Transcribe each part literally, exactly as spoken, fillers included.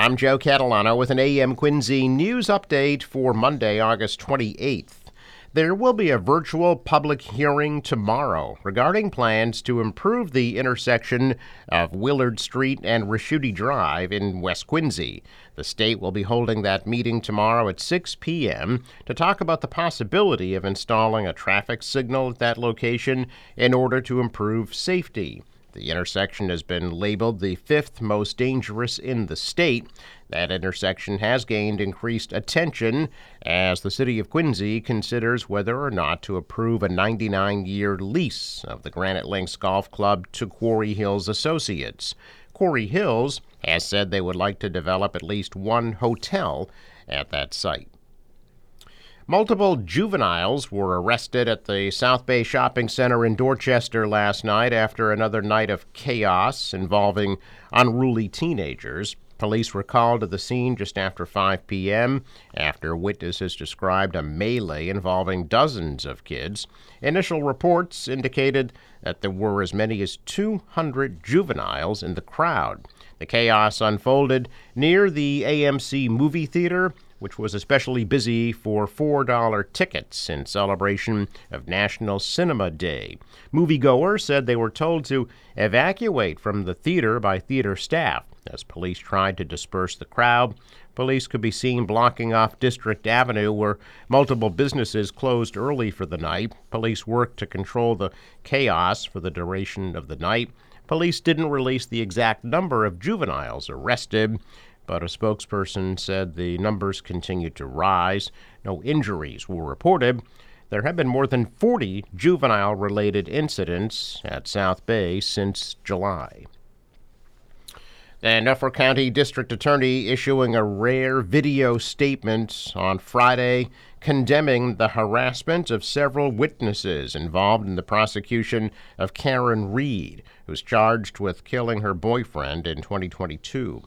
I'm Joe Catalano with an A M Quincy news update for Monday, August twenty-eighth. There will be a virtual public hearing tomorrow regarding plans to improve the intersection of Willard Street and Rashudi Drive in West Quincy. The state will be holding that meeting tomorrow at six p.m. to talk about the possibility of installing a traffic signal at that location in order to improve safety. The intersection has been labeled the fifth most dangerous in the state. That intersection has gained increased attention as the city of Quincy considers whether or not to approve a ninety-nine year lease of the Granite Links Golf Club to Quarry Hills Associates. Quarry Hills has said they would like to develop at least one hotel at that site. Multiple juveniles were arrested at the South Bay Shopping Center in Dorchester last night after another night of chaos involving unruly teenagers. Police were called to the scene just after five p.m. after witnesses described a melee involving dozens of kids. Initial reports indicated that there were as many as two hundred juveniles in the crowd. The chaos unfolded near the A M C Movie Theater, which was especially busy for four dollar tickets in celebration of National Cinema Day. Moviegoers said they were told to evacuate from the theater by theater staff. As police tried to disperse the crowd, police could be seen blocking off District Avenue, where multiple businesses closed early for the night. Police worked to control the chaos for the duration of the night. Police didn't release the exact number of juveniles arrested, but a spokesperson said the numbers continued to rise. No injuries were reported. There have been more than forty juvenile-related incidents at South Bay since July. The Norfolk County District Attorney issuing a rare video statement on Friday condemning the harassment of several witnesses involved in the prosecution of Karen Reed, who's charged with killing her boyfriend in twenty twenty-two.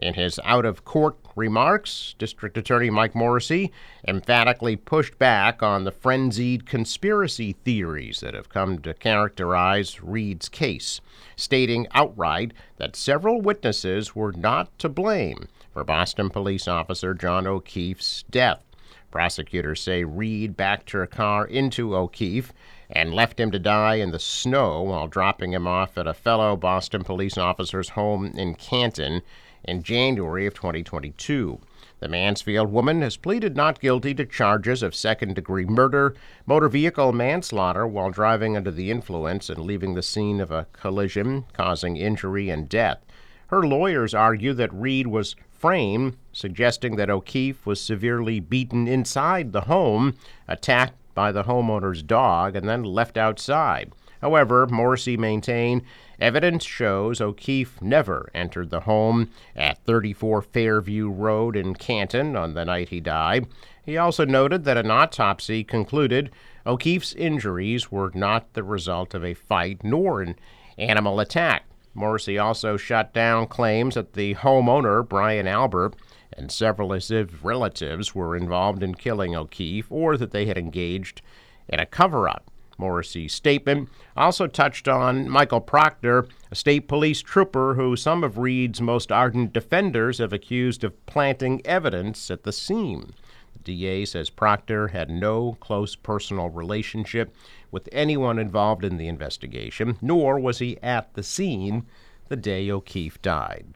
In his out-of-court remarks, District Attorney Mike Morrissey emphatically pushed back on the frenzied conspiracy theories that have come to characterize Reed's case, stating outright that several witnesses were not to blame for Boston police officer John O'Keefe's death. Prosecutors say Reed backed her car into O'Keefe and left him to die in the snow while dropping him off at a fellow Boston police officer's home in Canton in January of twenty twenty-two. The Mansfield woman has pleaded not guilty to charges of second-degree murder, motor vehicle manslaughter while driving under the influence and leaving the scene of a collision, causing injury and death. Her lawyers argue that Reed was framed, suggesting that O'Keefe was severely beaten inside the home, attacked by the homeowner's dog, and then left outside. However, Morrissey maintained evidence shows O'Keefe never entered the home at thirty-four Fairview Road in Canton on the night he died. He also noted that an autopsy concluded O'Keefe's injuries were not the result of a fight nor an animal attack. Morrissey also shut down claims that the homeowner, Brian Albert, and several of his relatives were involved in killing O'Keefe or that they had engaged in a cover-up. Morrissey's statement also touched on Michael Proctor, a state police trooper who some of Reed's most ardent defenders have accused of planting evidence at the scene. The D A says Proctor had no close personal relationship with anyone involved in the investigation, nor was he at the scene the day O'Keefe died.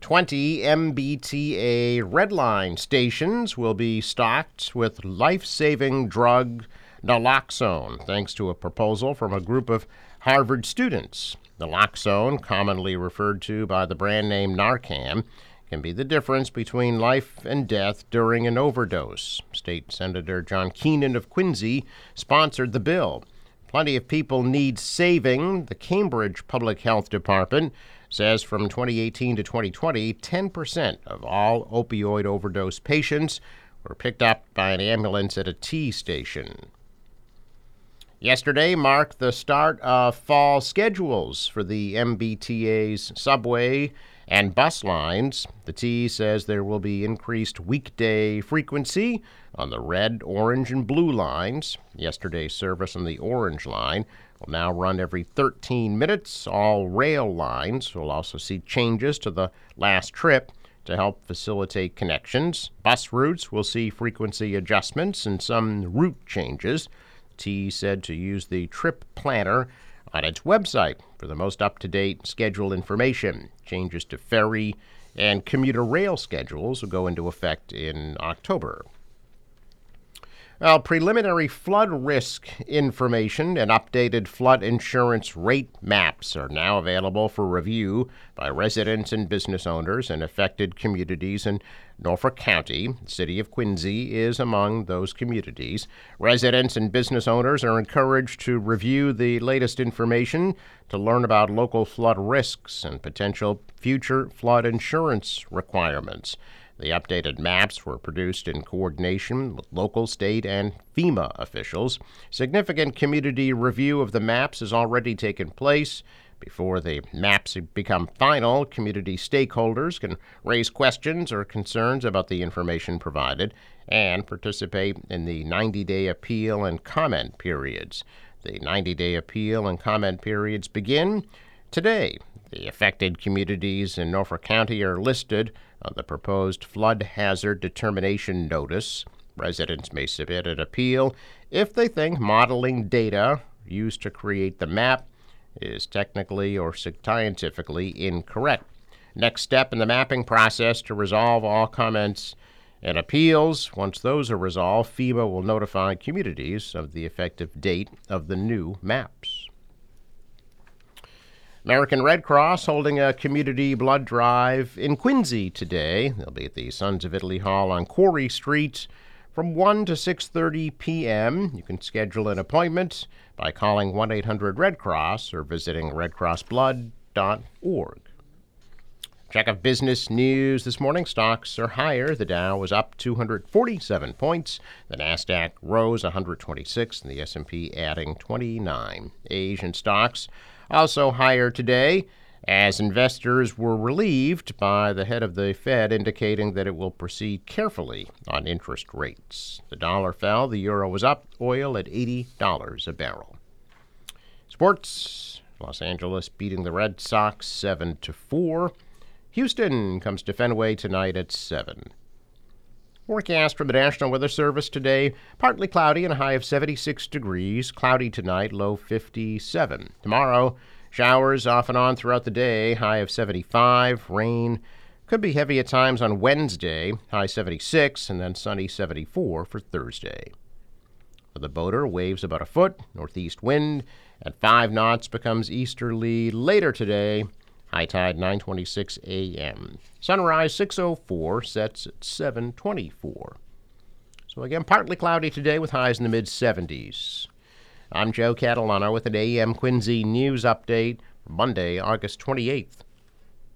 twenty M B T A Red Line stations will be stocked with life-saving drug Naloxone, thanks to a proposal from a group of Harvard students. Naloxone, commonly referred to by the brand name Narcan, can be the difference between life and death during an overdose. State Senator John Keenan of Quincy sponsored the bill. Plenty of people need saving. The Cambridge Public Health Department says from twenty eighteen to twenty twenty, ten percent of all opioid overdose patients were picked up by an ambulance at a T station. Yesterday marked the start of fall schedules for the M B T A's subway and bus lines. The T says there will be increased weekday frequency on the red, orange, and blue lines. Yesterday's service on the orange line will now run every thirteen minutes. All rail lines will also see changes to the last trip to help facilitate connections. Bus routes will see frequency adjustments and some route changes. T E A said to use the trip planner on its website for the most up-to-date schedule information. Changes to ferry and commuter rail schedules will go into effect in October. Well, preliminary flood risk information and updated flood insurance rate maps are now available for review by residents and business owners in affected communities in Norfolk County. The city of Quincy is among those communities. Residents and business owners are encouraged to review the latest information to learn about local flood risks and potential future flood insurance requirements. The updated maps were produced in coordination with local, state, and FEMA officials. Significant community review of the maps has already taken place. Before the maps become final, community stakeholders can raise questions or concerns about the information provided and participate in the ninety-day appeal and comment periods. The ninety-day appeal and comment periods begin today. The affected communities in Norfolk County are listed on the proposed flood hazard determination notice. Residents may submit an appeal if they think modeling data used to create the map is technically or scientifically incorrect. Next step in the mapping process to resolve all comments and appeals. Once those are resolved, FEMA will notify communities of the effective date of the new maps. American Red Cross holding a community blood drive in Quincy today. They'll be at the Sons of Italy Hall on Quarry Street from one to six thirty p.m. You can schedule an appointment by calling one eight hundred red cross or visiting red cross blood dot org. Check of business news this morning. Stocks are higher. The Dow was up two hundred forty-seven points. The Nasdaq rose one hundred twenty-six and the S and P adding twenty-nine. Asian stocks also higher today as investors were relieved by the head of the Fed indicating that it will proceed carefully on interest rates. The dollar fell. The euro was up. Oil at eighty dollars a barrel. Sports. Los Angeles beating the Red Sox seven to four. Houston comes to Fenway tonight at seven. Forecast from the National Weather Service today, partly cloudy and a high of seventy-six degrees. Cloudy tonight, low fifty-seven. Tomorrow, showers off and on throughout the day, high of seventy-five. Rain could be heavy at times on Wednesday, high seventy-six, and then sunny seventy-four for Thursday. For the boater, waves about a foot. Northeast wind at five knots becomes easterly later today. High tide, nine twenty-six a.m. Sunrise, six oh four, sets at seven twenty-four. So again, partly cloudy today with highs in the mid-seventies. I'm Joe Catalano with an A M Quincy News Update for Monday, August twenty-eighth.